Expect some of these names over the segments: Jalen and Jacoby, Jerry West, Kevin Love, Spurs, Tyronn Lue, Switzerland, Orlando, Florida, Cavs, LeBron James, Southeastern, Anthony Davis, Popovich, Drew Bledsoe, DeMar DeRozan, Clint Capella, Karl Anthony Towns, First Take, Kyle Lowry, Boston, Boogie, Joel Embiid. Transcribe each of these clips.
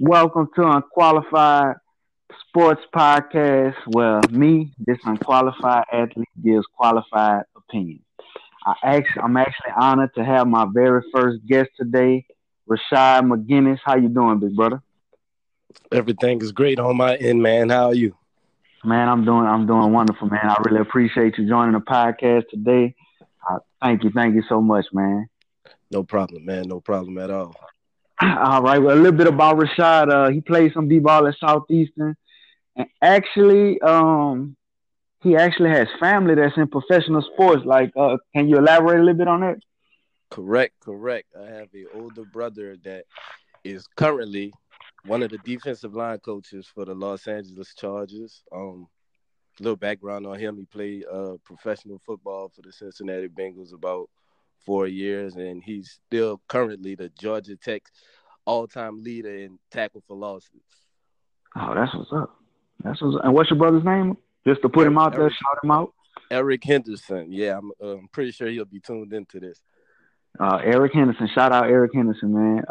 Welcome to Unqualified Sports Podcast, where me, this unqualified athlete, gives qualified opinion. I'm actually honored to have my very first guest today, Rashad McGinnis. How you doing, big brother? Everything is great on my end, man. How are you? Man, I'm doing wonderful, man. I really appreciate you joining the podcast today. Thank you so much, man. No problem, man. No problem at all. All right, well, a little bit about Rashad. He played some D-ball at Southeastern. And actually, he actually has family that's in professional sports. Like, can you elaborate a little bit on that? Correct. I have an older brother that is currently one of the defensive line coaches for the Los Angeles Chargers. Little background on him. He played professional football for the Cincinnati Bengals about 4 years, and he's still currently the Georgia Tech's all-time leader in tackle for losses. Oh, that's what's up. And what's your brother's name? Just to put him out there, shout him out. Eric Henderson. Yeah, I'm pretty sure he'll be tuned into this. Eric Henderson. Shout out Eric Henderson, man.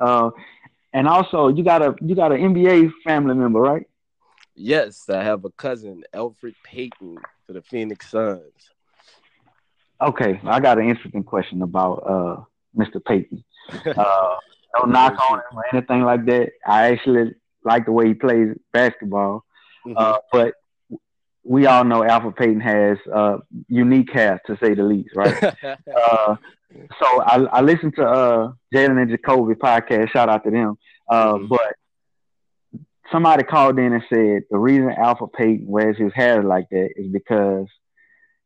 And also, you got an NBA family member, right? Yes, I have a cousin, Alfred Payton, for the Phoenix Suns. Okay, I got an interesting question about Mr. Payton. No knock on him or anything like that. I actually like the way he plays basketball. But we all know Alfred Payton has unique hair, to say the least, right? So I listened to Jalen and Jacoby podcast. Shout out to them. But somebody called in and said the reason Alfred Payton wears his hair like that is because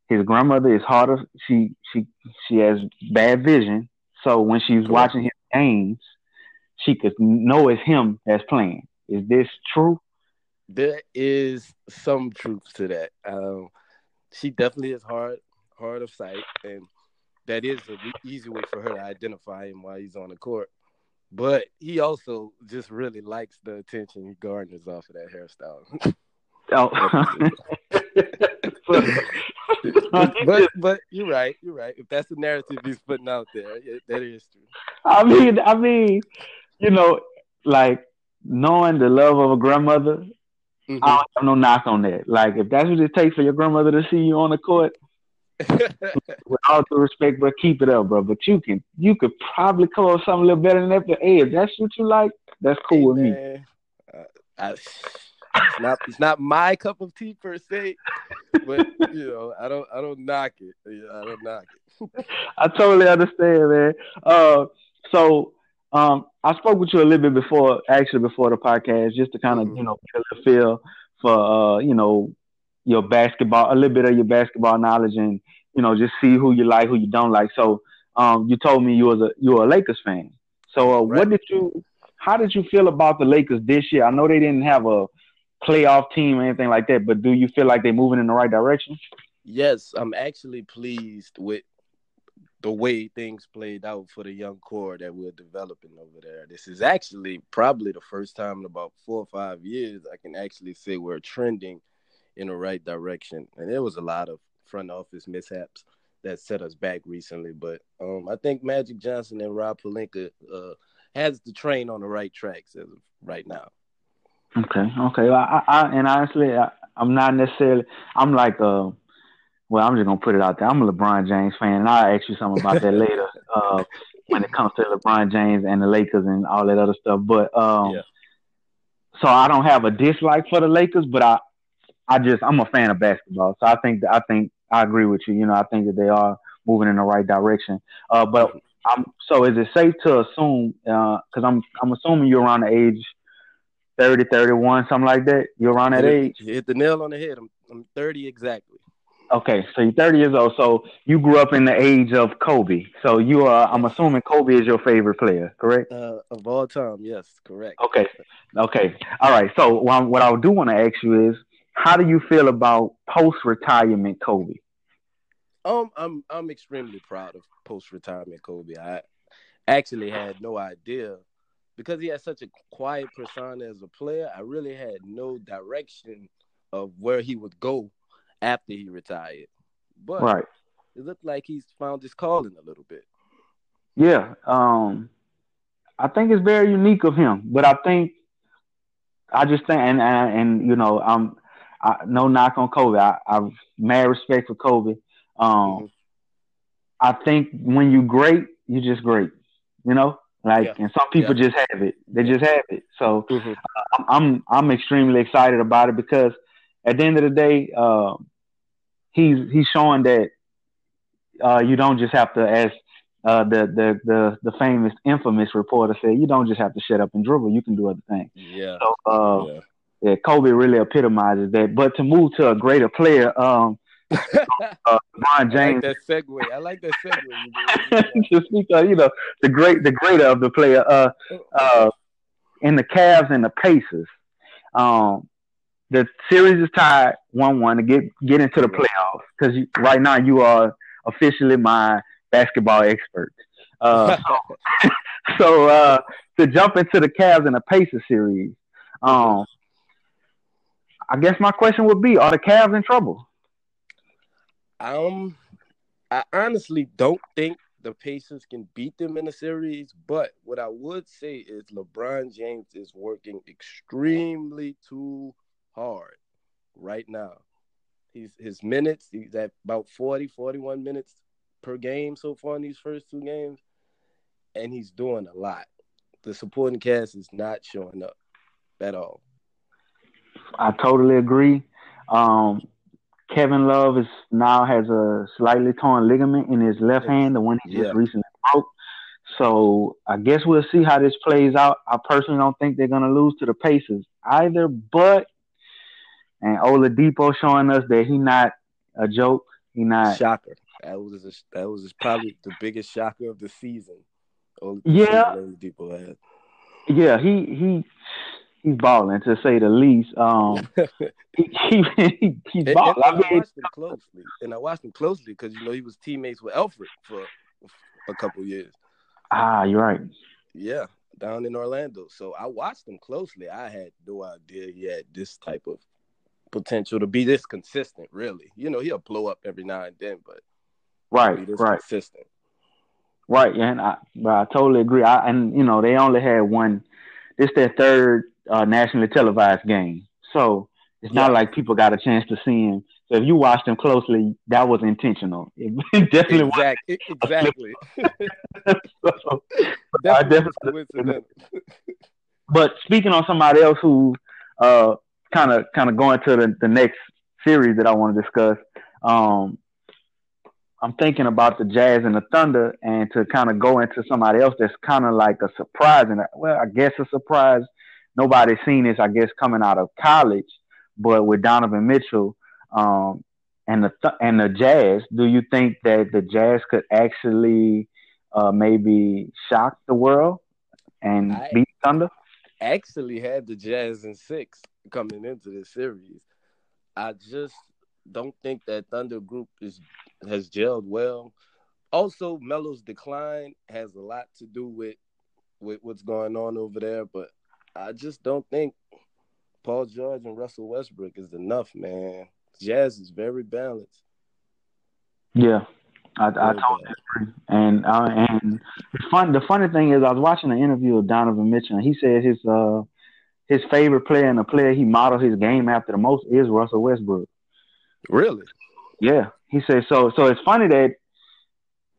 his grandmother is harder. She has bad vision, so when she's watching his games, she could know it's him that's playing. Is this true? There is some truth to that. She definitely is hard of sight, and that is an easy way for her to identify him while he's on the court. But he also just really likes the attention he garners off of that hairstyle. But you're right. If that's the narrative he's putting out there, that is true. I mean, you know, like knowing the love of a grandmother, I don't have no knock on that. Like if that's what it takes for your grandmother to see you on the court, with all due respect, bro, keep it up, bro. But you could probably come up with something a little better than that. But hey, if that's what you like, that's cool with me. It's not my cup of tea per se, but you know, I don't knock it. I totally understand, man. So I spoke with you a little bit before the podcast, just to kind of get a feel for your basketball, a little bit of your basketball knowledge, and just see who you like, who you don't like. So you told me you were a Lakers fan. So how did you feel about the Lakers this year? I know they didn't have a playoff team or anything like that, but do you feel like they're moving in the right direction? Yes, I'm actually pleased with the way things played out for the young core that we're developing over there. This is actually probably the first time in about 4 or 5 years I can actually say we're trending in the right direction. And there was a lot of front office mishaps that set us back recently, but I think Magic Johnson and Rob Pelinka has the train on the right tracks as of right now. Okay. I'm not necessarily. I'm like, I'm just gonna put it out there. I'm a LeBron James fan, and I'll ask you something about that later. When it comes to LeBron James and the Lakers and all that other stuff, but so I don't have a dislike for the Lakers, but I'm a fan of basketball, so I think I agree with you. I think that they are moving in the right direction. But so is it safe to assume? Because I'm assuming you're around the age. 30, 31, something like that. You're around that age. You hit the nail on the head. I'm 30 exactly. Okay, so you're 30 years old. So you grew up in the age of Kobe. So you are. I'm assuming Kobe is your favorite player, correct? Of all time, yes, correct. Okay. All right. So what I do want to ask you is, how do you feel about post-retirement Kobe? I'm extremely proud of post-retirement Kobe. I actually had no idea. Because he had such a quiet persona as a player, I really had no direction of where he would go after he retired. But It looked like he's found his calling a little bit. Yeah. I think it's very unique of him. But I think I just think, and you know, no knock on Kobe. I've mad respect for Kobe. I think when you great, you just great. You know, like, and some people just have it. They just have it. So I'm extremely excited about it because at the end of the day, he's showing that you don't just have to ask. The famous infamous reporter said, "You don't just have to shut up and dribble. You can do other things." Yeah. So Kobe really epitomizes that. But to move to a greater player, LeBron James. I like that segue. To speak of, you know, the greater of the player. In the Cavs and the Pacers, the series is tied 1-1 to get into the playoffs because right now you are officially my basketball expert. So to jump into the Cavs and the Pacers series, I guess my question would be, are the Cavs in trouble? I honestly don't think the Pacers can beat them in a series, but what I would say is LeBron James is working extremely too hard right now. His minutes, he's at about 41 minutes per game so far in these first two games, and he's doing a lot. The supporting cast is not showing up at all. I totally agree. Kevin Love now has a slightly torn ligament in his left hand, the one he just recently broke. So I guess we'll see how this plays out. I personally don't think they're going to lose to the Pacers either, and Oladipo showing us that he's not a joke. He's not. Shocker. That was probably the biggest shocker of the season. He's balling, to say the least. He's balling. I watched him closely because, you know, he was teammates with Alfred for a couple years. Ah, you're right. Yeah, down in Orlando. So I watched him closely. I had no idea he had this type of potential to be this consistent, really. You know, he'll blow up every now and then, but Right. consistent. Right, and I totally agree. And, you know, they only had one. This is their third nationally televised game. So it's not like people got a chance to see him. So if you watch them closely, that was intentional. It definitely wasn't. Exactly. So, but speaking on somebody else who kind of going to the next series that I want to discuss, I'm thinking about the Jazz and the Thunder, and to kind of go into somebody else that's kind of like a surprise. And I guess a surprise. Nobody's seen this, I guess, coming out of college, but with Donovan Mitchell and the Jazz, do you think that the Jazz could actually maybe shock the world and beat Thunder? Actually had the Jazz in 6 coming into this series. I just don't think that Thunder group has gelled well. Also, Melo's decline has a lot to do with what's going on over there, but I just don't think Paul George and Russell Westbrook is enough, man. Jazz is very balanced. Yeah, I totally agree. And the funny thing is, I was watching an interview of Donovan Mitchell, and he said his favorite player and the player he modeled his game after the most is Russell Westbrook. Really? Yeah. He said so. So it's funny that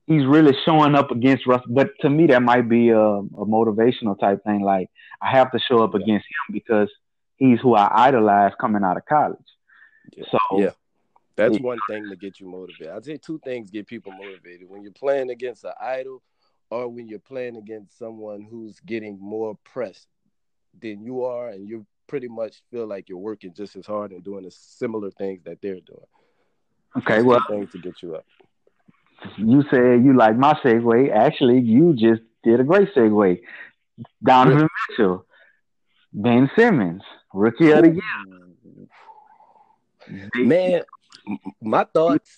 he's really showing up against Russ. But to me, that might be a motivational type thing. Like, I have to show up against him because he's who I idolized coming out of college. Yeah. So that's one thing to get you motivated. I'd say two things get people motivated. When you're playing against an idol or when you're playing against someone who's getting more press than you are, and you're pretty much feel like you're working just as hard and doing the similar things that they're doing. Okay, that's things to get you up. You said you like my segue. Actually, you just did a great segue. Donovan Mitchell, Ben Simmons, rookie of the year. Man, my thoughts.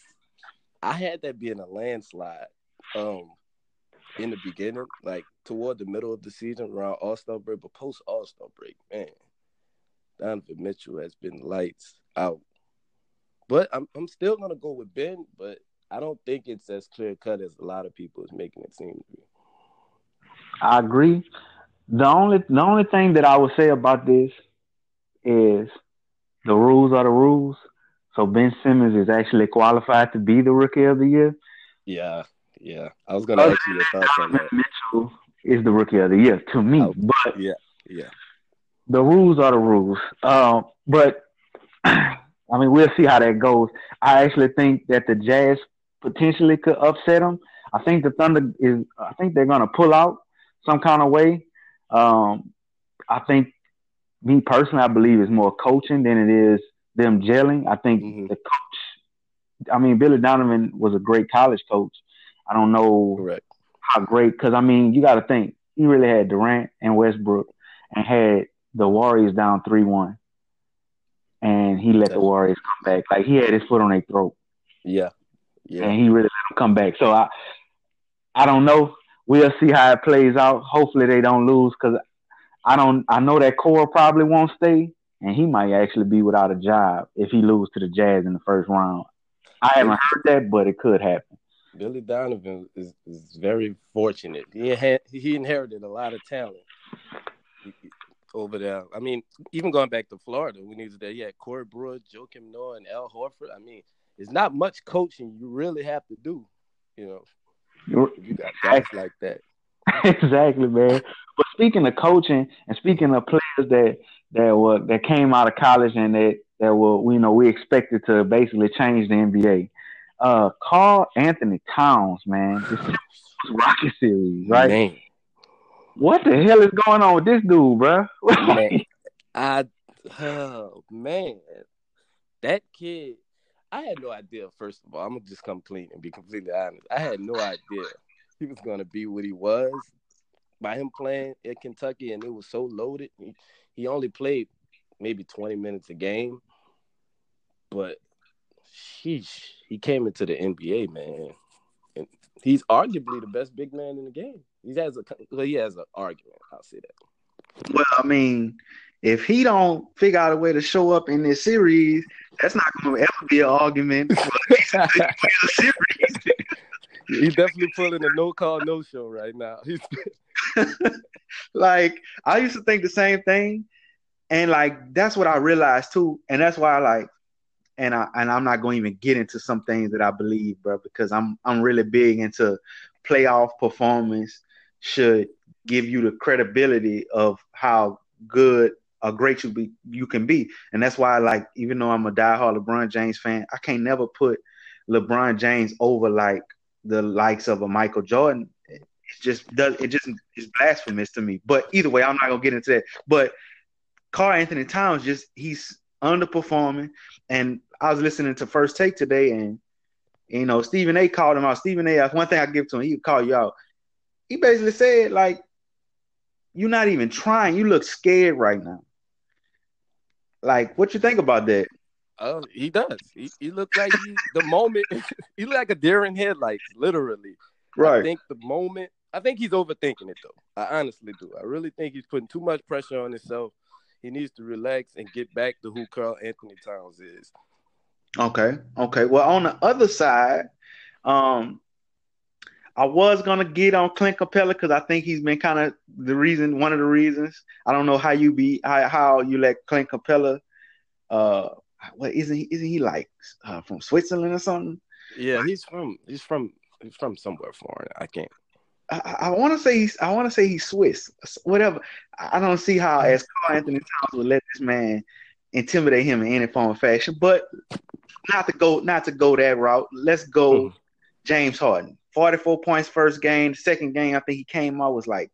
I had that being a landslide. In the beginning, like toward the middle of the season, around All-Star break, but post All-Star break, man, Donovan Mitchell has been lights out. But I'm still going to go with Ben, but I don't think it's as clear-cut as a lot of people is making it seem to be. I agree. The only thing that I would say about this is the rules are the rules. So Ben Simmons is actually qualified to be the Rookie of the Year. Yeah. I was going to ask you your thoughts on that. Mitchell is the Rookie of the Year to me. Oh, but yeah. The rules are the rules. But, I mean, we'll see how that goes. I actually think that the Jazz potentially could upset them. I think the Thunder is – I think they're going to pull out some kind of way. I think – me personally, I believe it's more coaching than it is them gelling. I think the coach – I mean, Billy Donovan was a great college coach. I don't know how great – because, I mean, you got to think. He really had Durant and Westbrook and had the Warriors down 3-1. And he let the Warriors come back. Like, he had his foot on their throat. Yeah. And he really let them come back. So, I don't know. We'll see how it plays out. Hopefully, they don't lose because I know that Core probably won't stay, and he might actually be without a job if he loses to the Jazz in the first round. I haven't heard that, but it could happen. Billy Donovan is very fortunate. He inherited a lot of talent over there. I mean, even going back to Florida, we needed that. Yeah, Corey Brewer, Joakim Noah, and Al Horford. I mean, it's not much coaching you really have to do, you know. You got guys like that. Exactly, man. But speaking of coaching and speaking of players that came out of college and that were, you know, we expected to basically change the NBA. Karl Anthony Towns, man, this Rocket series, right? Man. What the hell is going on with this dude, bro? Man, that kid. I had no idea, first of all. I'm going to just come clean and be completely honest. I had no idea he was going to be what he was. By him playing at Kentucky, and it was so loaded, he only played maybe 20 minutes a game. But, sheesh, he came into the NBA, man. And he's arguably the best big man in the game. He has an argument. I'll say that. Well, I mean, if he don't figure out a way to show up in this series, that's not going to ever be an argument. He's definitely pulling a no-call, no-show right now. Like, I used to think the same thing, and, like, that's what I realized, too, and that's why, like, and I'm not going to even get into some things that I believe, bro, because I'm really big into playoff performance should give you the credibility of how good or great you can be. And that's why, like, even though I'm a diehard LeBron James fan, I can't never put LeBron James over, like, the likes of a Michael Jordan. It's blasphemous to me. But either way, I'm not going to get into that. But Karl Anthony Towns, he's underperforming. And I was listening to First Take today, and, you know, Stephen A called him out. Stephen A, one thing I give to him, he'd call you out. He basically said, like, you're not even trying. You look scared right now. Like, what you think about that? Oh, he does. He looked like the moment. He looked like a deer in headlights, literally. Right. I think he's overthinking it, though. I honestly do. I really think he's putting too much pressure on himself. He needs to relax and get back to who Karl Anthony Towns is. Okay. Well, on the other side, I was going to get on Clint Capella because I think he's been kind of one of the reasons. I don't know how you let Clint Capella isn't he like from Switzerland or something? Yeah, he's from somewhere foreign. I can't. I want to say he's Swiss. Whatever. I don't see how as Karl Anthony Towns would let this man intimidate him in any form of fashion, but not to go that route. Let's go James Harden. 44 points first game. The second game, I think he came out was like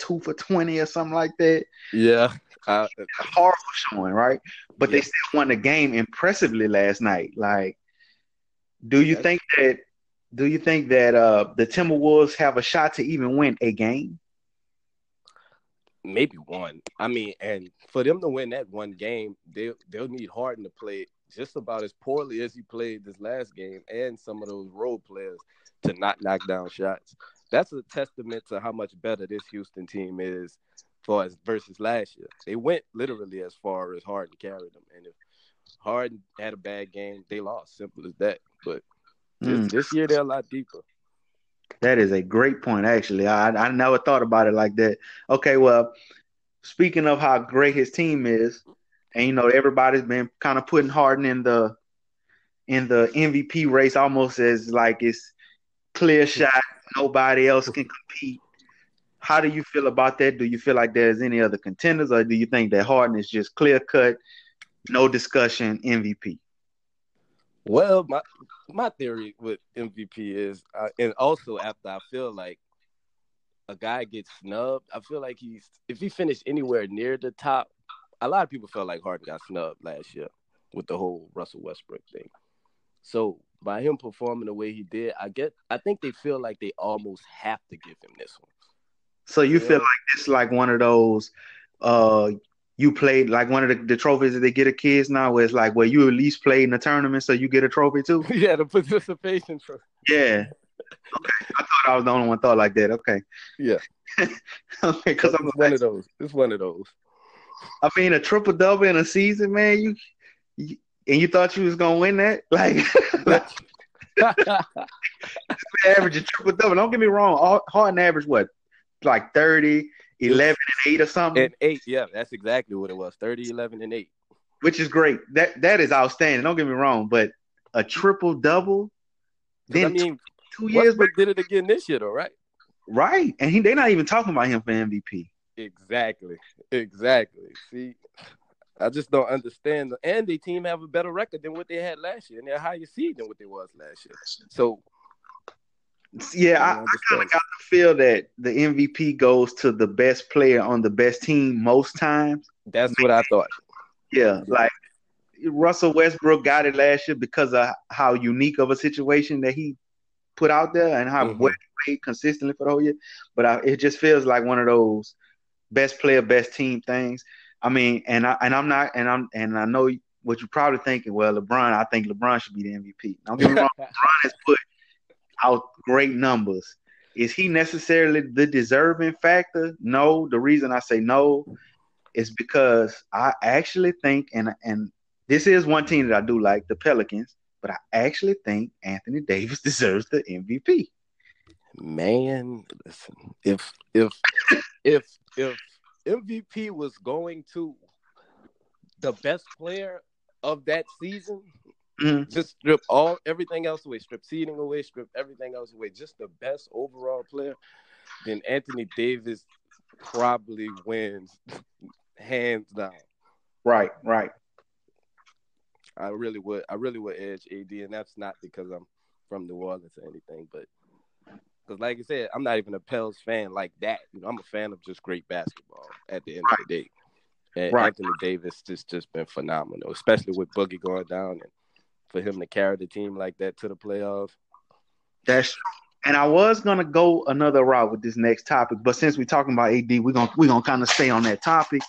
2 for 20 or something like that. Yeah. Horrible showing, right? But they still won the game impressively last night. Like, do you think that the Timberwolves have a shot to even win a game? Maybe one. I mean, and for them to win that one game, they'll need Harden to play just about as poorly as he played this last game and some of those role players to not knock down shots. That's a testament to how much better this Houston team is versus last year. They went literally as far as Harden carried them. And if Harden had a bad game, they lost. Simple as that. But this year, they're a lot deeper. That is a great point, actually. I never thought about it like that. Okay, well, speaking of how great his team is, And, you know, everybody's been kind of putting Harden in the MVP race almost as like it's clear shot. Nobody else can compete. How do you feel about that? Do you feel like there's any other contenders, or do you think that Harden is just clear-cut, no discussion, MVP? Well, my theory with MVP is, and also after I feel like a guy gets snubbed, I feel like if he finished anywhere near the top, a lot of people felt like Harden got snubbed last year with the whole Russell Westbrook thing. So by him performing the way he did, I think they feel like they almost have to give him this one. So you feel like it's like one of those, you played like one of the trophies that they get a kids now, where it's like, well, you at least played in a tournament, so you get a trophy too. Yeah, the participation trophy. Yeah. Okay, I thought I was the only one thought like that. Okay. Yeah. Okay, because I'm one of those. It's one of those. I mean, a triple double in a season, man. You thought you was gonna win that? Like, average a triple double. Don't get me wrong. Harden averaged what, like 30, 11, and 8 or something. And 8, yeah, that's exactly what it was. 30, 11, and 8. Which is great. That is outstanding. Don't get me wrong, but a triple double. Then I mean, 2 years, but did it again this year, though, right? Right, and they're not even talking about him for MVP. Exactly. See, I just don't understand. And the team have a better record than what they had last year, and they're higher seed than what they was last year. So, yeah, I kind of got the feel that the MVP goes to the best player on the best team most times. That's what I thought. Yeah, like Russell Westbrook got it last year because of how unique of a situation that he put out there and how well he played consistently for the whole year. But it just feels like one of those best player, best team things. I mean, I know what you're probably thinking. Well, I think LeBron should be the MVP. Don't get me wrong. LeBron has put out great numbers. Is he necessarily the deserving factor? No. The reason I say no is because I actually think, and this is one team that I do like, the Pelicans, but I actually think Anthony Davis deserves the MVP. Man, listen, if MVP was going to the best player of that season, just strip everything else away, strip seeding away, strip everything else away, just the best overall player, then Anthony Davis probably wins hands down. Right. I really would edge AD, and that's not because I'm from New Orleans or anything, but because, like I said, I'm not even a Pels fan like that. You know, I'm a fan of just great basketball at the end of the day. And Anthony Davis just been phenomenal, especially with Boogie going down, and for him to carry the team like that to the playoffs. That's true. And I was going to go another route with this next topic, but since we're talking about AD, we're gonna kind of stay on that topic.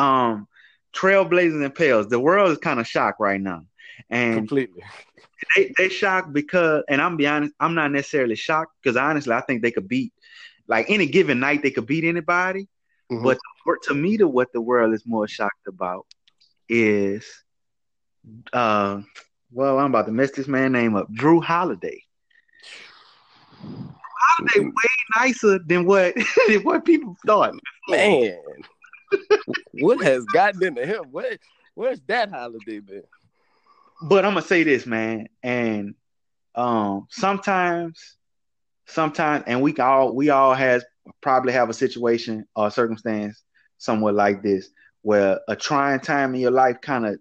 Trailblazers and Pels, the world is kind of shocked right now. And completely. They shocked because, and I'm be honest, I'm not necessarily shocked because honestly, I think they could beat, like any given night, they could beat anybody. Mm-hmm. But to me, what the world is more shocked about is, well, I'm about to mess this man's name up, Jrue Holiday. Holiday way nicer than what people thought. Man, what has gotten into him? Where's that Holiday been? But I'm gonna say this, man, and sometimes, and we all probably have a situation or circumstance somewhat like this, where a trying time in your life kind of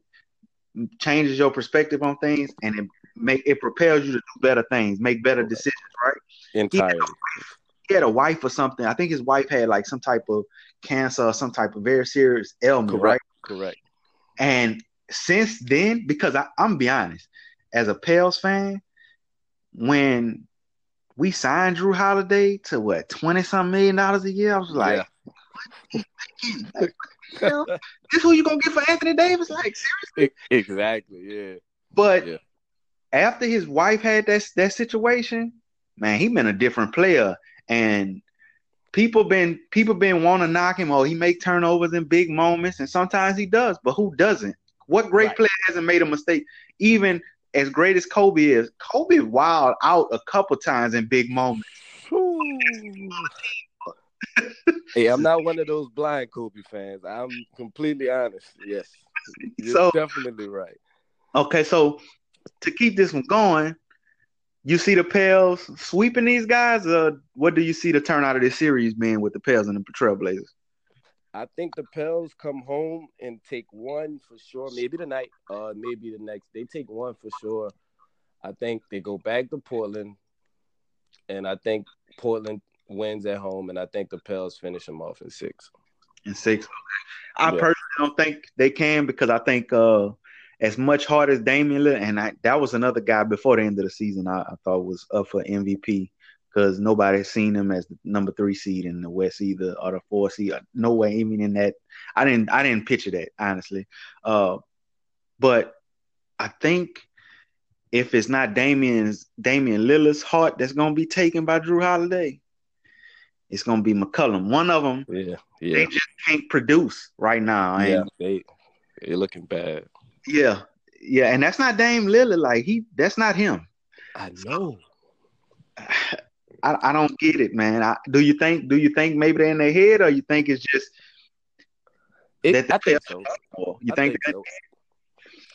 changes your perspective on things, and it propels you to do better things, make better decisions, right? Entirely. He had a wife or something. I think his wife had like some type of cancer or some type of very serious ailment, Correct. And since then, because I'm be honest, as a Pels fan, when we signed Jrue Holiday to what, $20-something million a year, I was like, yeah. What? This who you gonna get for Anthony Davis? Like, seriously? Exactly, yeah. But after his wife had that situation, man, he been a different player, and people been wanting to knock him. Oh, he make turnovers in big moments, and sometimes he does, but who doesn't? What great player hasn't made a mistake? Even as great as Kobe is, Kobe wild out a couple times in big moments. Hey, I'm not one of those blind Kobe fans. I'm completely honest. Yes. You're definitely right. Okay, so to keep this one going, you see the Pels sweeping these guys? What do you see the turnout of this series being with the Pels and the Trailblazers? I think the Pels come home and take one for sure. Maybe tonight, maybe the next. They take one for sure. I think they go back to Portland, and I think Portland wins at home, and I think the Pels finish them off in six. In six. Personally don't think they can, because I think as much hard as Damian Lillard, and that was another guy before the end of the season I thought was up for MVP, because nobody's seen him as the number 3 seed in the West either, or the 4 seed. No way, even in that. I didn't picture that, honestly. But I think if it's not Damian Lillard's heart that's going to be taken by Jrue Holiday, it's going to be McCollum. One of them, they just can't produce right now. Yeah, they're looking bad. Yeah, and that's not Dame Lillard. Like, that's not him. I know. I don't get it, man. Do you think maybe they're in their head, or you think it's just I think so.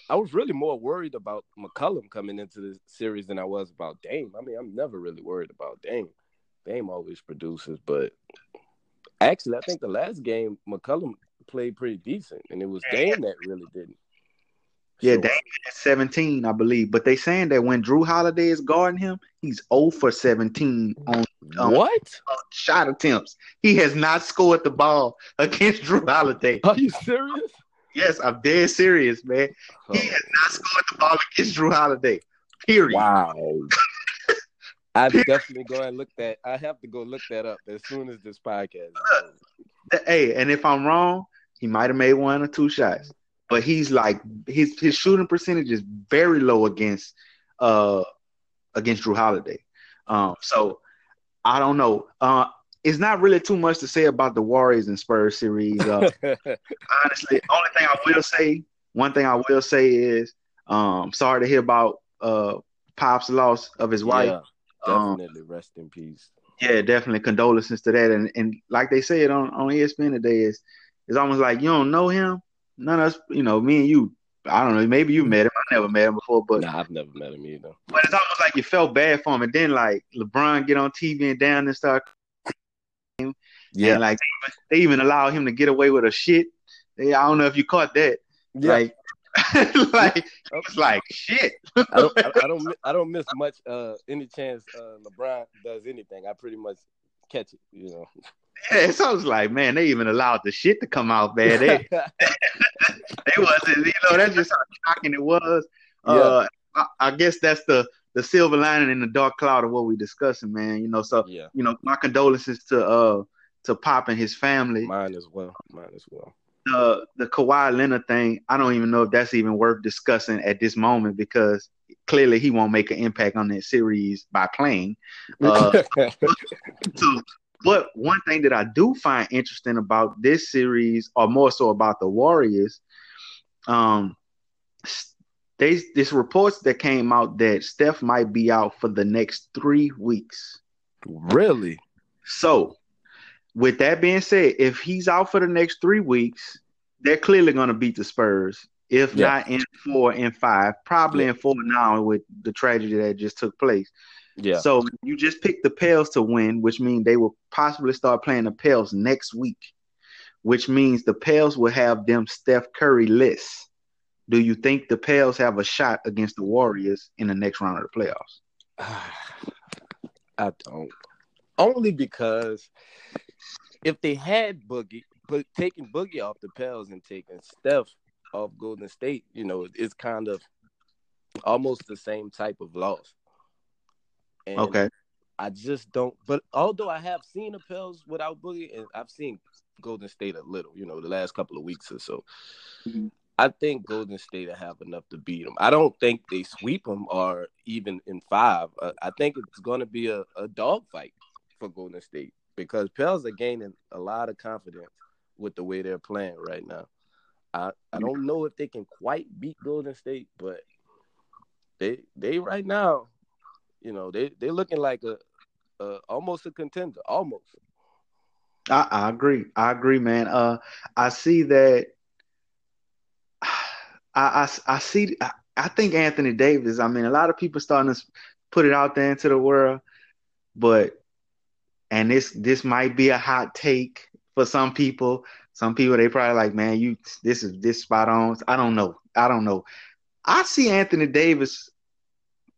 I was really more worried about McCollum coming into this series than I was about Dame. I mean, I'm never really worried about Dame. Dame always produces, but actually, I think the last game McCollum played pretty decent, and it was Dame that really didn't. Yeah, so, Dame at 17, I believe. But they saying that when Jrue Holiday is guarding him, he's 0 for 17 on shot attempts. He has not scored the ball against Jrue Holiday. Are you serious? Yes, I'm dead serious, man. Oh. He has not scored the ball against Jrue Holiday. Period. Wow. I'm definitely going to look that. I have to go look that up as soon as this podcast. Hey, and if I'm wrong, he might have made one or two shots. But he's like his shooting percentage is very low against Jrue Holiday. So I don't know. It's not really too much to say about the Warriors and Spurs series. Honestly, one thing I will say is sorry to hear about Pop's loss of his wife. Yeah, definitely rest in peace. Yeah, definitely condolences to that. And like they said on ESPN today, it's almost like you don't know him. None of us, me and you, I don't know, maybe you met him. I never met him before. But I've never met him either. But it's almost like you felt bad for him. And then, like, LeBron get on TV and down and start him. Yeah. And, like, they even allow him to get away with a shit. I don't know if you caught that. Yeah. It's like, shit. I don't miss much any chance LeBron does anything. I pretty much catch it, Yeah, so I was like, man, they even allowed the shit to come out, man. They wasn't, that's just how shocking it was. Yeah. I guess that's the silver lining in the dark cloud of what we're discussing, man. My condolences to Pop and his family. Mine as well. The Kawhi Leonard thing, I don't even know if that's even worth discussing at this moment, because clearly he won't make an impact on that series by playing. But one thing that I do find interesting about this series, or more so about the Warriors, there's reports that came out that Steph might be out for the next 3 weeks. Really? So, with that being said, if he's out for the next 3 weeks, they're clearly going to beat the Spurs, if not in 4 and 5, probably in 4 now with the tragedy that just took place. Yeah. So you just pick the Pels to win, which means they will possibly start playing the Pels next week, which means the Pels will have them Steph Curry-less. Do you think the Pels have a shot against the Warriors in the next round of the playoffs? I don't. Only because if they had Boogie, but taking Boogie off the Pels and taking Steph off Golden State, it's kind of almost the same type of loss. And okay. I just don't. But although I have seen the Pels without Boogie, and I've seen Golden State a little, the last couple of weeks or so, I think Golden State will have enough to beat them. I don't think they sweep them or even in 5. I think it's going to be a dogfight for Golden State, because Pels are gaining a lot of confidence with the way they're playing right now. I don't know if they can quite beat Golden State, but they right now, they're looking like a almost a contender. Almost. I agree. I agree, man. I see that I think Anthony Davis, I mean, a lot of people starting to put it out there into the world, but, and this might be a hot take for some people. Some people, they probably like, man, this is spot on. I don't know. I see Anthony Davis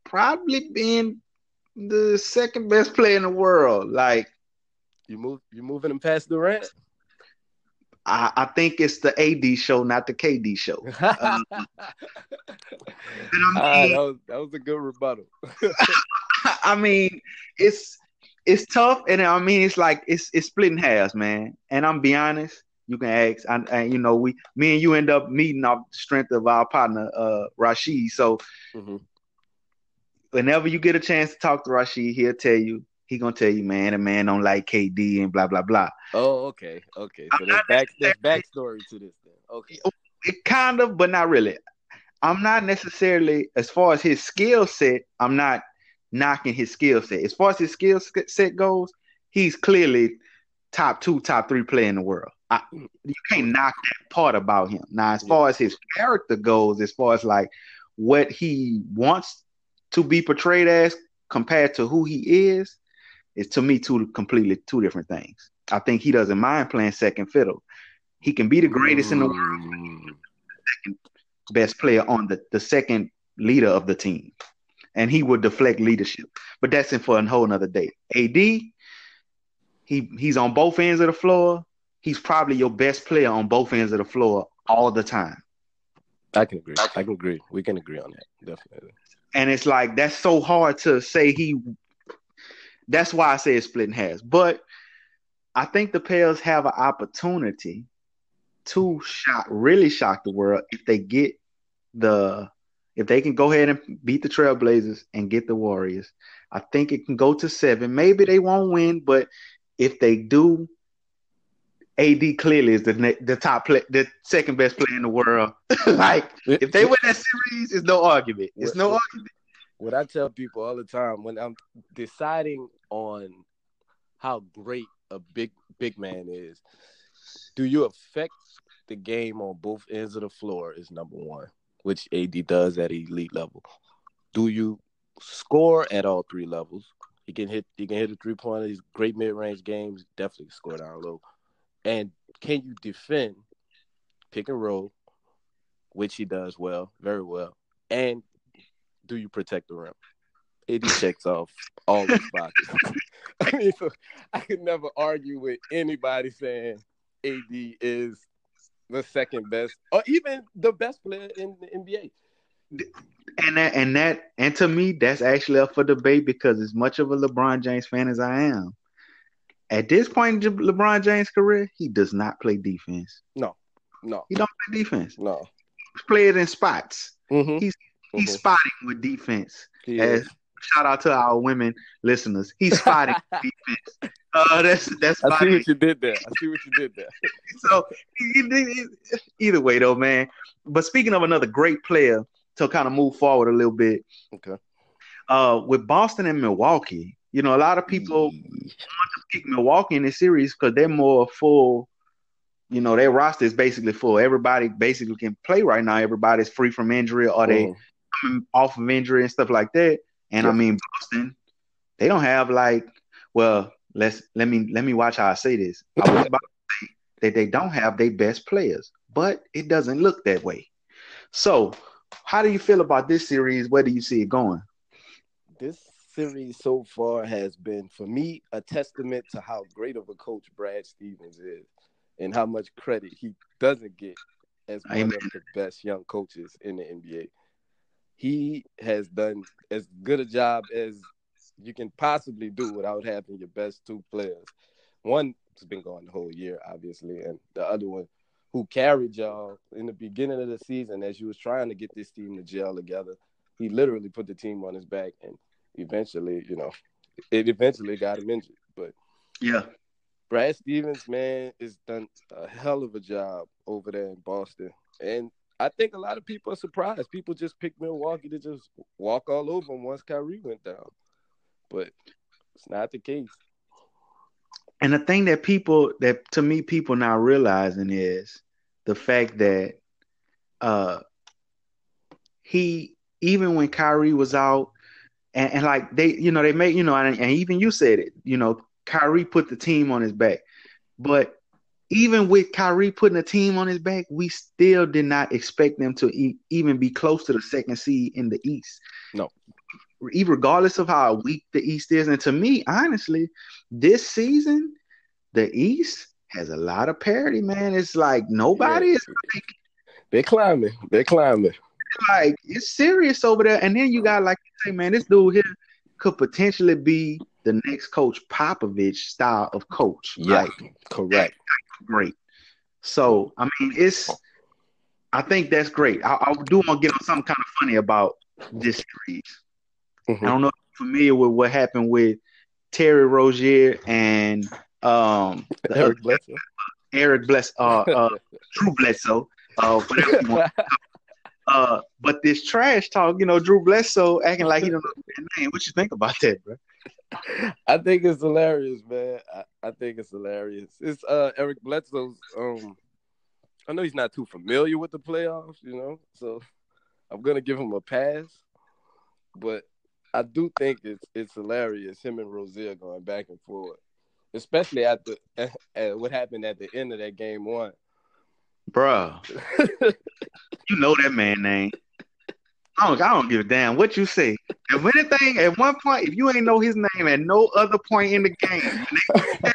probably being the second best player in the world. Like, you're moving him past Durant? I think it's the AD show, not the KD show. That was a good rebuttal. I mean, it's tough, and I mean, it's like it's splitting hairs, man. And I'm be honest, you can ask, and you know, me and you end up meeting off the strength of our partner, Rashid. So whenever you get a chance to talk to Rashid, he'll tell you. He gonna tell you, man, a man don't like KD and blah blah blah. Oh, okay. So there's backstory to this thing. Okay, it kind of, but not really. I'm not necessarily, as far as his skill set, I'm not knocking his skill set. As far as his skill set goes, he's clearly top 2, top 3 player in the world. You can't knock that part about him. Now, as far as his character goes, as far as like what he wants to be portrayed as compared to who he is. It's, to me, two completely different things. I think he doesn't mind playing second fiddle. He can be the greatest in the world, second best player on the second leader of the team, and he would deflect leadership. But that's in for a whole another day. AD, he's on both ends of the floor. He's probably your best player on both ends of the floor all the time. I can agree. We can agree on that, definitely. And it's like, that's so hard to say he. That's why I say it's splitting hairs. But I think the Pels have an opportunity to really shock the world if they get if they can go ahead and beat the Trailblazers and get the Warriors. I think it can go to 7. Maybe they won't win, but if they do, AD clearly is the second best player in the world. Like, if they win that series, it's no argument. It's no argument. What I tell people all the time when I'm deciding on how great a big man is, do you affect the game on both ends of the floor is number one, which AD does at elite level. Do you score at all three levels? He can hit a three-pointer. He's great mid-range games, definitely score down low. And can you defend pick and roll, which he does well, very well, and do you protect the rim? AD checks off all these boxes. I mean, so I could never argue with anybody saying AD is the second best or even the best player in the NBA. And to me, that's actually up for debate because as much of a LeBron James fan as I am, at this point in LeBron James' career, he does not play defense. No. He don't play defense. No. He's played in spots. Mm-hmm. He's spotting with defense. Shout out to our women listeners. He's spotting with defense. That's. I see what you did there. So either way, though, man. But speaking of another great player, to kind of move forward a little bit. Okay. With Boston and Milwaukee, you know, a lot of people want to pick Milwaukee in this series because they're more full. You know, their roster is basically full. Everybody basically can play right now. Everybody's free from injury or they coming off of injury and stuff like that. And I mean, Boston, they don't have like, well, let me watch how I say this. I was about to say that they don't have their best players, but it doesn't look that way. So how do you feel about this series? Where do you see it going? This series so far has been, for me, a testament to how great of a coach Brad Stevens is. And how much credit he doesn't get as one of the best young coaches in the NBA. He has done as good a job as you can possibly do without having your best two players. One has been gone the whole year, obviously, and the other one who carried y'all in the beginning of the season as you was trying to get this team to gel together. He literally put the team on his back, and eventually, you know, it eventually got him injured. But yeah. Brad Stevens, man, has done a hell of a job over there in Boston. And I think a lot of people are surprised. People just picked Milwaukee to just walk all over them once Kyrie went down. But it's not the case. And the thing that people not realizing is the fact that he, even when Kyrie was out, and like they, you know, they made, you know, and even you said it, you know, Kyrie put the team on his back. But even with Kyrie putting a team on his back, we still did not expect them to even be close to the second seed in the East. No. Regardless of how weak the East is. And to me, honestly, this season, the East has a lot of parity, man. It's like nobody is like – They're climbing. Like, it's serious over there. And then you got, like you say, man, this dude here could potentially be the next coach, Popovich style of coach. Yeah, like, correct. Great. So, I mean, it's – I think that's great. I do want to get on something kind of funny about this series. Mm-hmm. I don't know if you're familiar with what happened with Terry Rozier and Eric Bledsoe. Drew Bledsoe. Whatever you want. But this trash talk, you know, Drew Bledsoe acting like he don't know his name. What you think about that, bro? I think it's hilarious, man. I think it's hilarious. It's Eric Bledsoe's. I know he's not too familiar with the playoffs, you know, so I'm gonna give him a pass. But I do think it's hilarious, him and Rozier going back and forth, especially at what happened at the end of that game one. Bruh, you know that man name. I don't give a damn what you say. If anything, at one point, if you ain't know his name at no other point in the game,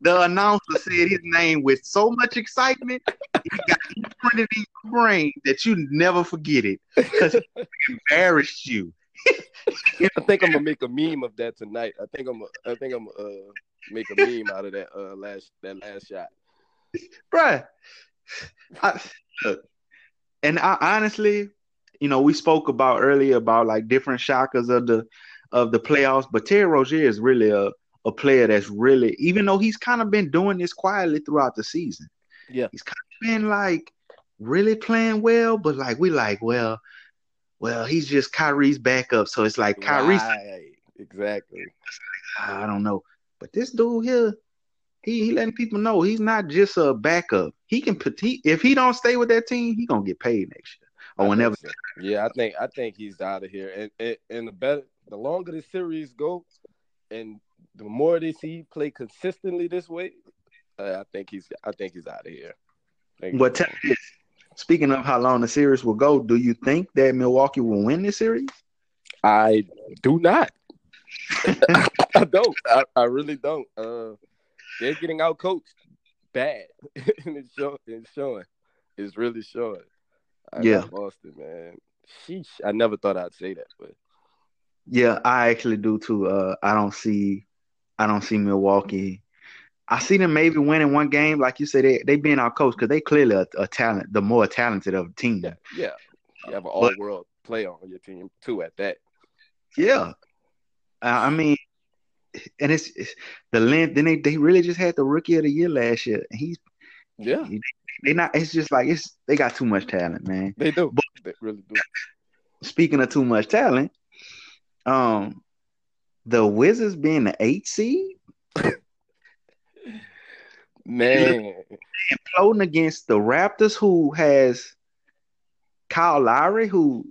the announcer said his name with so much excitement, it got imprinted in your brain that you never forget it because it embarrassed you. I think I'm gonna make a meme of that tonight. I think I'm gonna make a meme out of that last shot, bruh. I honestly, you know, we spoke about earlier about like different shockers of the playoffs, but Terry Rozier is really a player that's really, even though he's kind of been doing this quietly throughout the season, yeah, he's kind of been like really playing well, but like we like well, he's just Kyrie's backup, so it's like Kyrie's right. Exactly. I don't know, but this dude here, he letting people know he's not just a backup. He can if he don't stay with that team, he gonna get paid next year or whenever. So. Yeah, I think he's out of here, and the longer the series go, and the more they see you play consistently this way, I think he's out of here. But tell me this. Speaking of how long the series will go, do you think that Milwaukee will win this series? I do not. I don't. I really don't. They're getting out coached bad. And it's showing. It's really showing. Yeah. Boston, man. Sheesh. I never thought I'd say that, but yeah, I actually do too. I don't see Milwaukee. I see them maybe winning one game, like you said, they being our coach because they clearly a talent, the more talented of a team. Yeah. You have an all-world player on your team too at that. Yeah. I mean, and it's the length. Then they really just had the rookie of the year last year. And they not. It's just like they got too much talent, man. They do. But, they really do. Speaking of too much talent, the Wizards being the 8th seed. Man, imploding against the Raptors, who has Kyle Lowry, who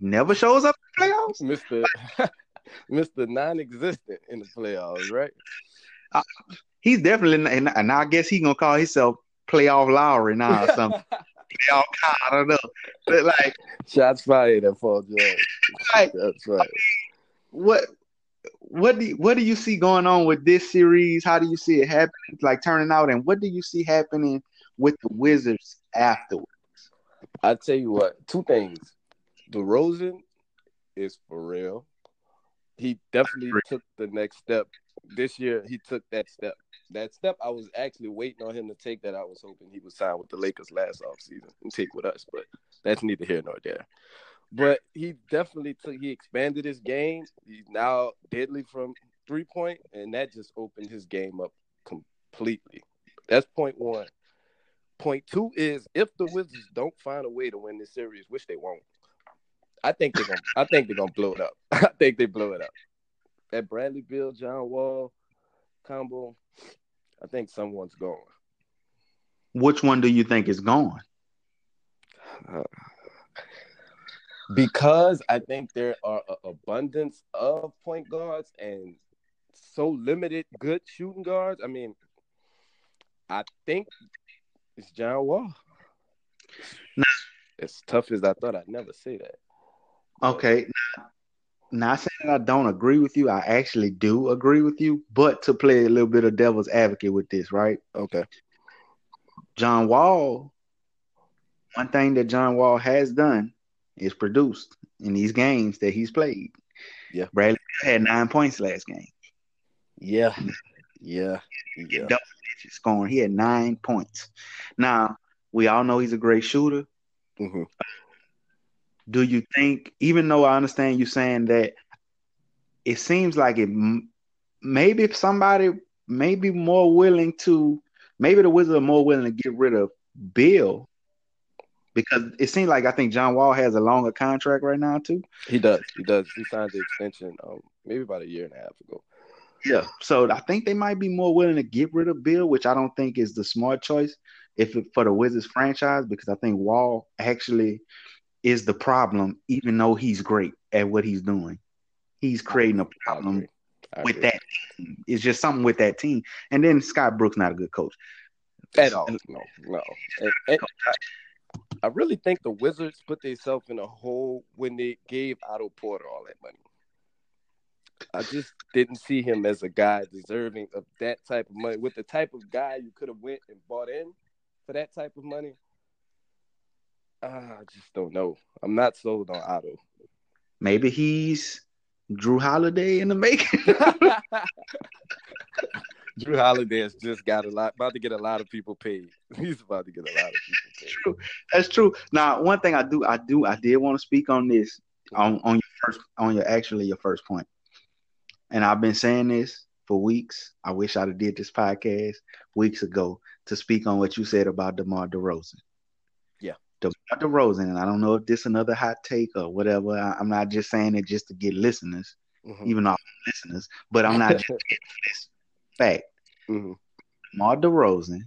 never shows up in the playoffs, Mr. non-existent in the playoffs, right? He's definitely not, and I guess he's gonna call himself Playoff Lowry now or something. Playoff Kyle, I don't know, but like shots fired at Paul George. Like, that's right. I mean, What do you see going on with this series? How do you see it happening, like turning out, and what do you see happening with the Wizards afterwards? I tell you what, two things. DeRozan is for real. He definitely took the next step. This year, he took that step. That step I was actually waiting on him to take that I was hoping he would sign with the Lakers last offseason and take with us, but that's neither here nor there. But he definitely he expanded his game. He's now deadly from 3-point, and that just opened his game up completely. That's point one. Point two is if the Wizards don't find a way to win this series, which they won't, I think they're gonna blow it up. I think they blow it up. That Bradley Beal, John Wall combo, I think someone's going. Which one do you think is going? because I think there are an abundance of point guards and so limited good shooting guards. I mean, I think it's John Wall. Now, as tough as I thought, I'd never say that. Okay. Not saying I don't agree with you. I actually do agree with you, but to play a little bit of devil's advocate with this, right? Okay. John Wall, one thing that John Wall has done is produced in these games that he's played. Yeah. Bradley had 9 points last game. Yeah. Yeah. Yeah. Double digits scoring. He had 9 points. Now, we all know he's a great shooter. Mm-hmm. Do you think, even though I understand you saying that, it seems like it maybe somebody may be more willing to, maybe the Wizards are more willing to get rid of Bill, because it seems like I think John Wall has a longer contract right now too. He does. He does. He signed the extension maybe about a year and a half ago. Yeah. So I think they might be more willing to get rid of Bill, which I don't think is the smart choice if it, for the Wizards franchise, because I think Wall actually is the problem, even though he's great at what he's doing. He's creating a problem with that team. It's just something with that team. And then Scott Brooks not a good coach. At all. No. And I really think the Wizards put themselves in a hole when they gave Otto Porter all that money. I just didn't see him as a guy deserving of that type of money. With the type of guy you could have went and bought in for that type of money, I just don't know. I'm not sold on Otto. Maybe he's Jrue Holiday in the making. Jrue Holiday has just got about to get a lot of people paid. He's about to get a lot of people paid. True. That's true. Now, one thing I did want to speak on this on your first point. And I've been saying this for weeks. I wish I'd have did this podcast weeks ago to speak on what you said about DeMar DeRozan. DeMar DeRozan, and I don't know if this is another hot take or whatever. I'm not just saying it just to get listeners, mm-hmm. even though I'm listeners, but I'm not just getting this fact. Mm-hmm. DeMar DeRozan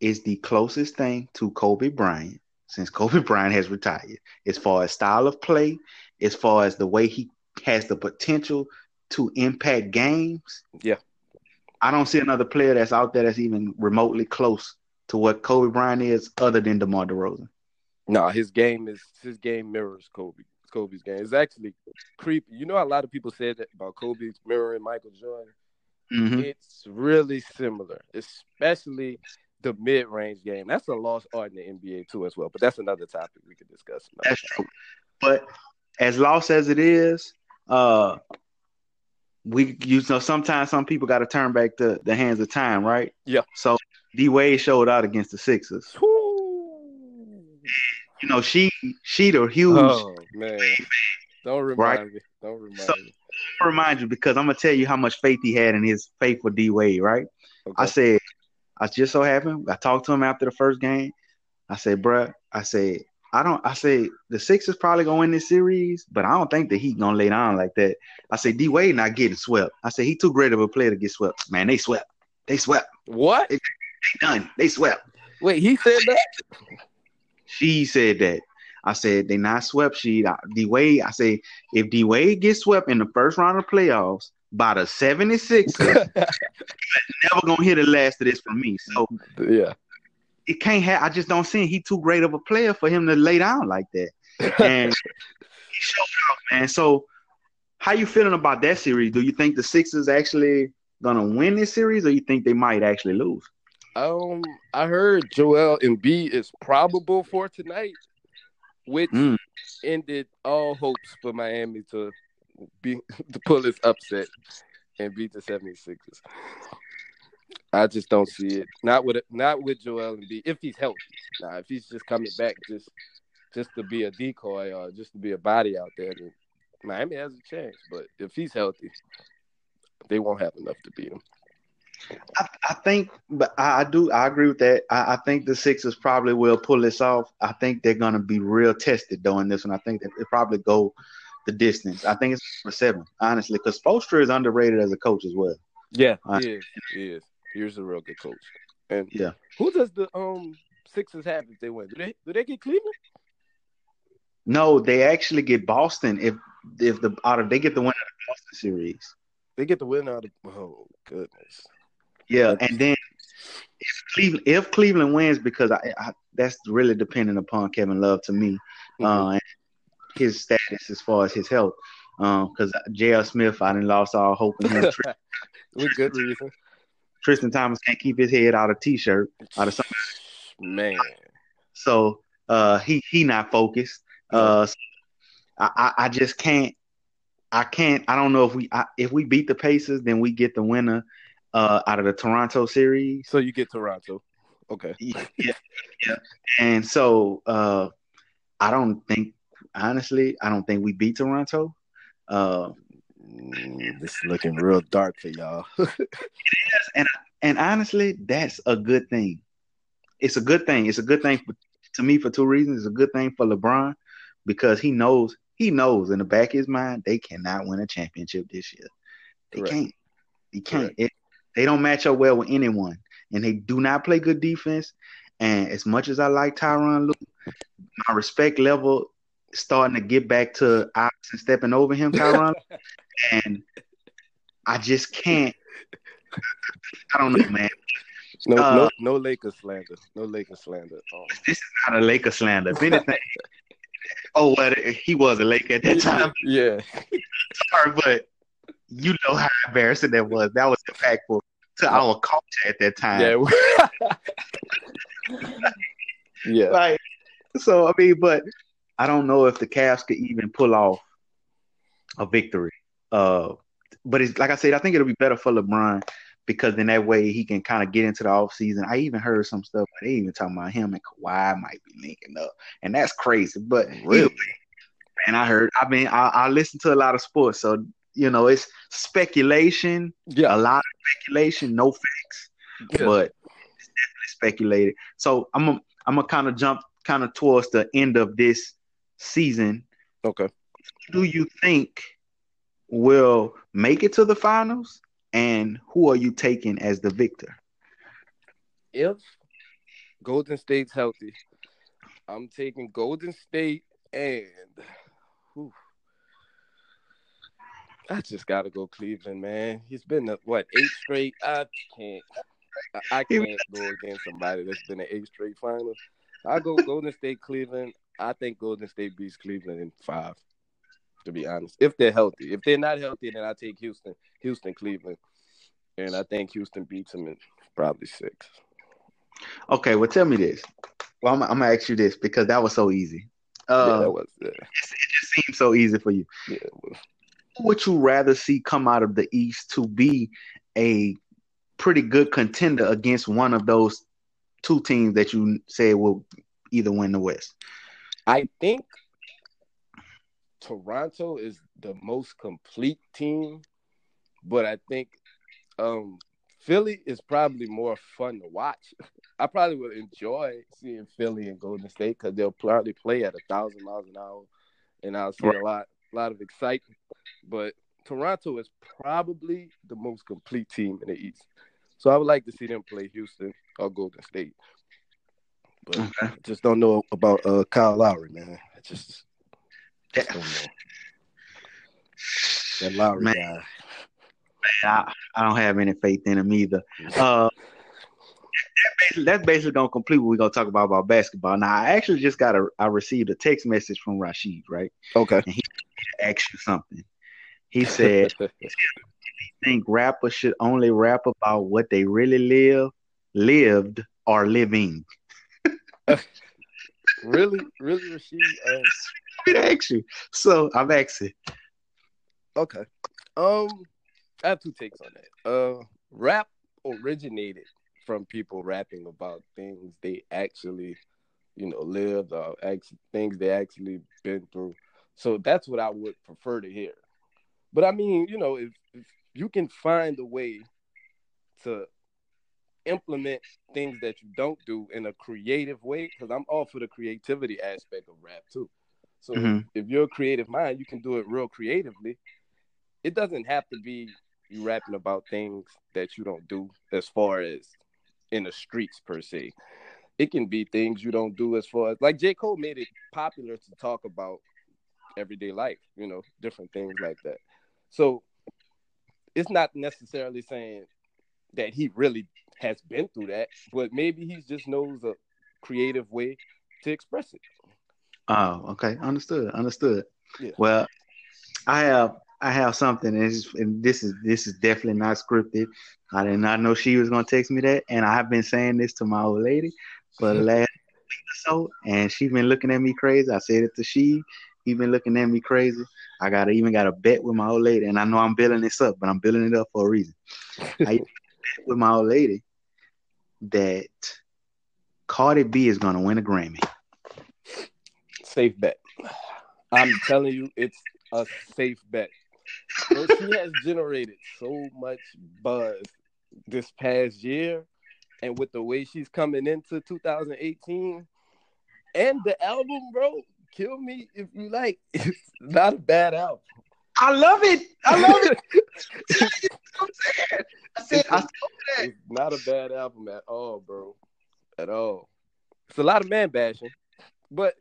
is the closest thing to Kobe Bryant since Kobe Bryant has retired, as far as style of play, as far as the way he has the potential to impact games. Yeah. I don't see another player that's out there that's even remotely close to what Kobe Bryant is, other than DeMar DeRozan. No, his game mirrors Kobe. Kobe's game. It's actually creepy. You know, a lot of people said that about Kobe mirroring Michael Jordan. Mm-hmm. It's really similar, especially the mid-range game. That's a lost art in the NBA too, as well. But that's another topic we could discuss. That's true. But as lost as it is, sometimes some people got to turn back to the hands of time, right? Yeah. So D-Wade showed out against the Sixers. Ooh. You know, she the huge. Oh, man. Don't remind me. Don't remind you, because I'm going to tell you how much faith he had in his faithful D-Wade, right? Okay. I just so happened, I talked to him after the first game. I said, bruh, the Sixers probably going to win this series, but I don't think that he's going to lay down like that. I said, D-Wade not getting swept. I said, he too great of a player to get swept. Man, they swept. They swept. What? They done. They swept. Wait, he said that? She said that. I said, they not swept. D-Wade, I said, if D-Wade gets swept in the first round of playoffs by the 76ers, never going to hear the last of this from me. So, yeah. It can't have. I just don't see him. He too great of a player for him to lay down like that. And he showed up, man. So, how you feeling about that series? Do you think the Sixers actually going to win this series, or you think they might actually lose? I heard Joel Embiid is probable for tonight, which ended all hopes for Miami to pull its upset and beat the 76ers. I just don't see it. Not with Joel Embiid if he's healthy. Now, if he's just coming back just to be a decoy or just to be a body out there, then Miami has a chance. But if he's healthy, they won't have enough to beat him. I agree with that. I think the Sixers probably will pull this off. I think they're going to be real tested though in this one. I think that it probably go the distance. I think it's for 7, honestly, because Spoelstra is underrated as a coach as well. Yeah, he is. He's a real good coach. And yeah, who does the Sixers have if they win? Do they get Cleveland? No, they actually get Boston if the out of they get the win out of the Boston series. They get the win out of oh goodness. Yeah, and then if Cleveland wins, because I that's really dependent upon Kevin Love to me, mm-hmm. And his status as far as his health. Because J.R. Smith, I done lost all hope in him. With good reason. Tristan Thomas can't keep his head out of T-shirt, out of something. Man. So he not focused. So I just can't. I don't know if we beat the Pacers, then we get the winner out of the Toronto series. So you get Toronto. Okay. Yeah. And so I don't think we beat Toronto. This is looking real dark for y'all. It is, and honestly, that's a good thing. It's a good thing. It's a good thing to me for two reasons. It's a good thing for LeBron because he knows in the back of his mind they cannot win a championship this year. They Correct. Can't. They can't. They don't match up well with anyone, and they do not play good defense. And as much as I like Tyronn Lue, my respect level starting to get back to ops and stepping over him, Tyronn. And I just can't. I don't know, man. No Lakers slander. No Lakers slander. Oh. This is not a Lakers slander. If anything, oh, well, he was a Laker at that time. Yeah. Sorry, but you know how embarrassing that was. That was impactful to our culture at that time. Yeah. Yeah. Like, so, I mean, but I don't know if the Cavs could even pull off a victory. But it's like I said, I think it'll be better for LeBron because then that way he can kind of get into the offseason. I even heard some stuff, but they even talking about him and Kawhi might be linking up. And that's crazy. But really, man, I listen to a lot of sports. So, you know, it's speculation. Yeah. A lot of speculation, no facts. Yeah. But it's definitely speculated. So I'm gonna kind of jump towards the end of this season. Okay. Who do you think will make it to the finals, and who are you taking as the victor? If Golden State's healthy, I'm taking Golden State, and I just gotta go Cleveland, man. He's been up, what, 8 straight? I can't go against somebody that's been an 8 straight finals. I go Golden State, Cleveland. I think Golden State beats Cleveland in 5, to be honest. If they're healthy. If they're not healthy, then I take Houston, Cleveland. And I think Houston beats them in probably 6. Okay, well, tell me this. Well, I'm going to ask you this because that was so easy. Yeah, that was. Yeah. It just seemed so easy for you. Yeah, who would you rather see come out of the East to be a pretty good contender against one of those two teams that you said will either win the West? I think Toronto is the most complete team, but I think Philly is probably more fun to watch. I probably would enjoy seeing Philly and Golden State because they'll probably play at 1,000 miles an hour, and I'll see a lot of excitement. But Toronto is probably the most complete team in the East. So I would like to see them play Houston or Golden State. But I just don't know about Kyle Lowry, man. I just... That Lowry guy. Man, I don't have any faith in him either. That's basically gonna complete what we're gonna talk about basketball. Now, I actually just received a text message from Rashid, right? Okay. And he asked you something. He said, "Do you think rappers should only rap about what they really lived, or living?" Really, Rashid? So I'm asking. Okay. I have 2 takes on that. Rap originated from people rapping about things they actually, lived or things they actually been through. So that's what I would prefer to hear. But I mean, if you can find a way to implement things that you don't do in a creative way, because I'm all for the creativity aspect of rap too. So if you're a creative mind, you can do it real creatively. It doesn't have to be you rapping about things that you don't do as far as in the streets per se. it can be things you don't do as far as, like, J. Cole made it popular to talk about everyday life, you know, different things like that. So it's not necessarily saying that he really has been through that, but maybe he just knows a creative way to express it. Oh, okay. Understood. Yeah. Well, I have something, and this is definitely not scripted. I did not know she was going to text me that, and I've been saying this to my old lady for the last week or so, and she's been looking at me crazy. I said it to she. He's been looking at me crazy. I got a bet with my old lady, and I know I'm building this up, but I'm building it up for a reason. I bet with my old lady that Cardi B is going to win a Grammy. Safe bet. I'm telling you, it's a safe bet. Well, she has generated so much buzz this past year, and with the way she's coming into 2018, and the album, bro, Kill Me If You Like, it's not a bad album. I love it. I said that. It's not a bad album at all, bro. At all. It's a lot of man bashing, but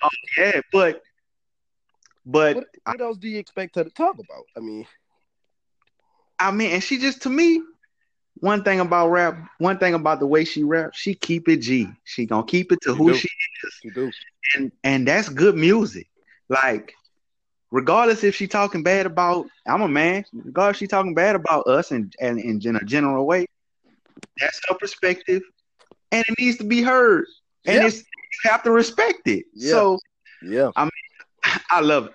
what else do you expect her to talk about? I mean, and she just, to me, one thing about the way she raps, she keep it G. She gonna keep it to who she is. She do. And that's good music. Like, regardless if she talking bad about, I'm a man, regardless if she talking bad about us and in a general way, that's her perspective, and it needs to be heard. And it's, you have to respect it. Yeah. So yeah, I mean, I love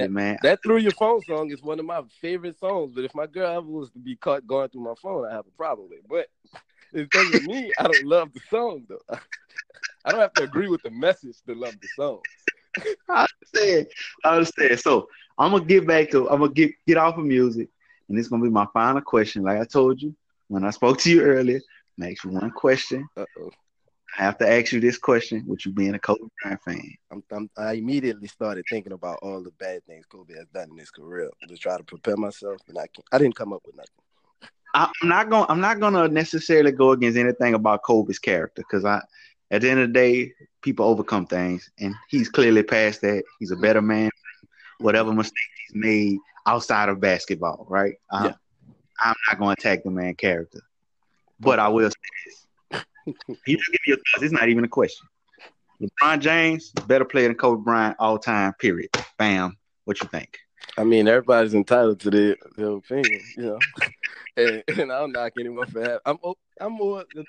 it, man. That Through Your Phone song is one of my favorite songs, but if my girl ever was to be caught going through my phone, I have a problem with it. But it doesn't mean I don't love the song, though. I don't have to agree with the message to love the song. I understand. So I'm going to get off of music, and it's going to be my final question. Like I told you, when I spoke to you earlier, makes one question. Uh-oh. I have to ask you this question, with you being a Kobe Bryant fan. I immediately started thinking about all the bad things Kobe has done in his career to try to prepare myself, and I didn't come up with nothing. I'm not gonna necessarily go against anything about Kobe's character, because at the end of the day, people overcome things, and he's clearly past that. He's a better man. Whatever mistakes he's made outside of basketball, right? I'm not gonna attack the man's character, but I will say this. You just give your thoughts. It's not even a question. LeBron James, better player than Kobe Bryant all time, period. Bam. What you think? I mean, everybody's entitled to their opinion, you know. and I don't knock anyone for having. I'm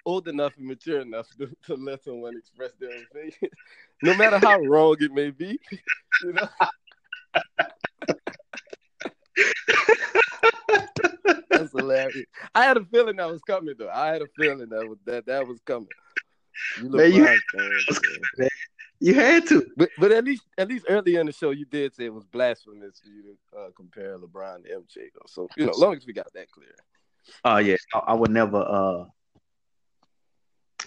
old enough and mature enough to let someone express their opinion, no matter how wrong it may be. You know? That's hilarious. I had a feeling that was coming, though. That was coming. You had to. But at least earlier in the show, you did say it was blasphemous for you to compare LeBron to MJ. Though. So, you know, as long as we got that clear. Yeah. I would never.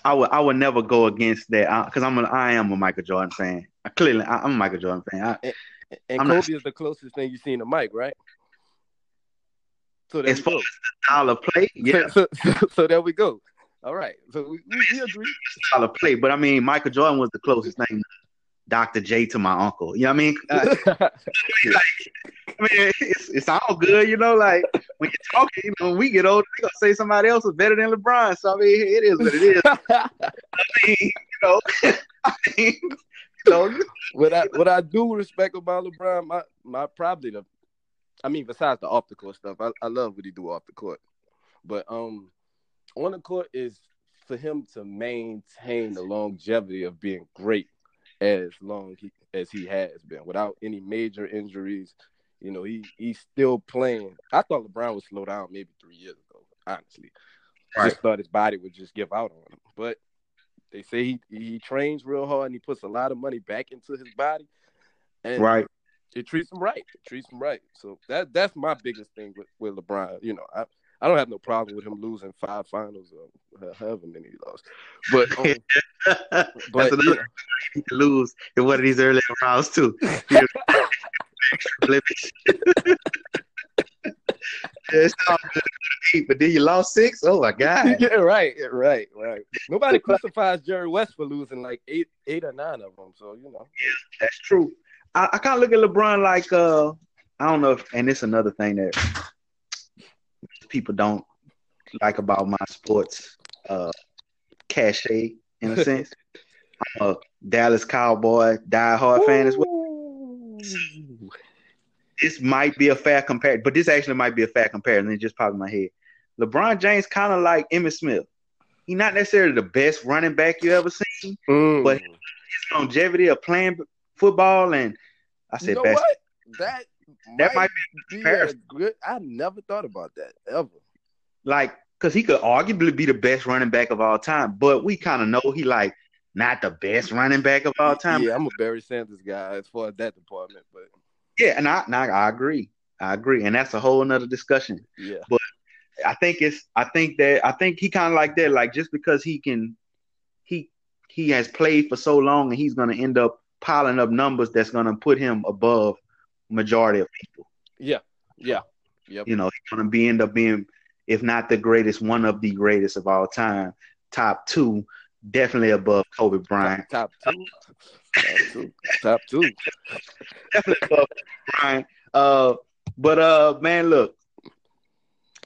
I would never go against that, because I am a Michael Jordan fan. I'm a Michael Jordan fan. Kobe is the closest thing you've seen to Mike, right? So as far as the style of play, yeah. So there we go. All right. So we agree. Style of play, but I mean, Michael Jordan was the closest thing, Dr. J to my uncle. You know what I mean? It's all good, you know. Like, when you're talking, you know, when we get older, we're gonna say somebody else is better than LeBron. So I mean, it is what it is. What I do respect about LeBron, besides the off the court stuff, I love what he do off the court, but on the court is for him to maintain the longevity of being great as long as he has been without any major injuries. You know, he's still playing. I thought LeBron would slow down maybe 3 years ago, honestly. Right. Just thought his body would just give out on him, but they say he trains real hard and he puts a lot of money back into his body. And right. It treats him right. So that's my biggest thing with LeBron. You know, I don't have no problem with him losing 5 finals or however many he lost. But but you know, he can lose in one of these early rounds too. It's not eight, but then you lost six. Oh my God! Yeah, right. Nobody crucifies Jerry West for losing like eight or nine of them. So you know, yeah, that's true. I kind of look at LeBron like I don't know, and it's another thing that people don't like about my sports cachet in a sense. I'm a Dallas Cowboy diehard fan as well. This might be a fair comparison, but this actually might be a fair comparison. It just popped in my head. LeBron James kind of like Emmitt Smith. He's not necessarily the best running back you ever seen, but his longevity of playing football and I said basketball. That might be a comparison. I never thought about that ever. Like, because he could arguably be the best running back of all time, but we kind of know he like not the best running back of all time. Yeah, I'm a Barry Sanders guy as far as that department, but. Yeah, and I agree. And that's a whole nother discussion. Yeah. But I think he kinda like that. Like just because he has played for so long and he's gonna end up piling up numbers that's gonna put him above majority of people. Yeah. Yeah. Yep. You know, he's gonna end up being, if not the greatest, one of the greatest of all time, top two, definitely above Kobe Bryant. Top two. Definitely above Bryant. But man, look.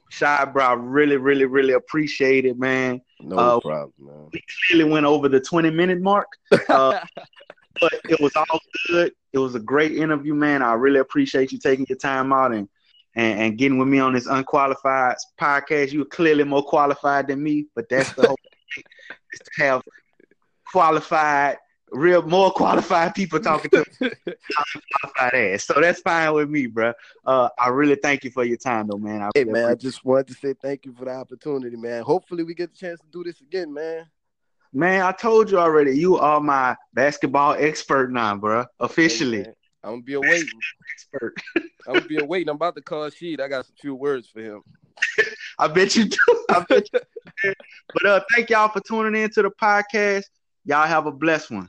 Shy, bro, I really, really, really appreciate it, man. No problem, man. We clearly went over the 20-minute mark. But it was all good. It was a great interview, man. I really appreciate you taking your time out and getting with me on this unqualified podcast. You were clearly more qualified than me, but that's the whole thing. It's to have qualified more qualified people talking to me. I'm qualified ass. So that's fine with me, bro. I really thank you for your time, though, man. I just wanted to say thank you for the opportunity, man. Hopefully we get the chance to do this again, man. Man, I told you already. You are my basketball expert now, bro. Officially. Hey, I'm going to be awaiting. Expert. I'm going to be awaiting. I'm about to call Sheed. I got some few words for him. I bet you do. But thank y'all for tuning in to the podcast. Y'all have a blessed one.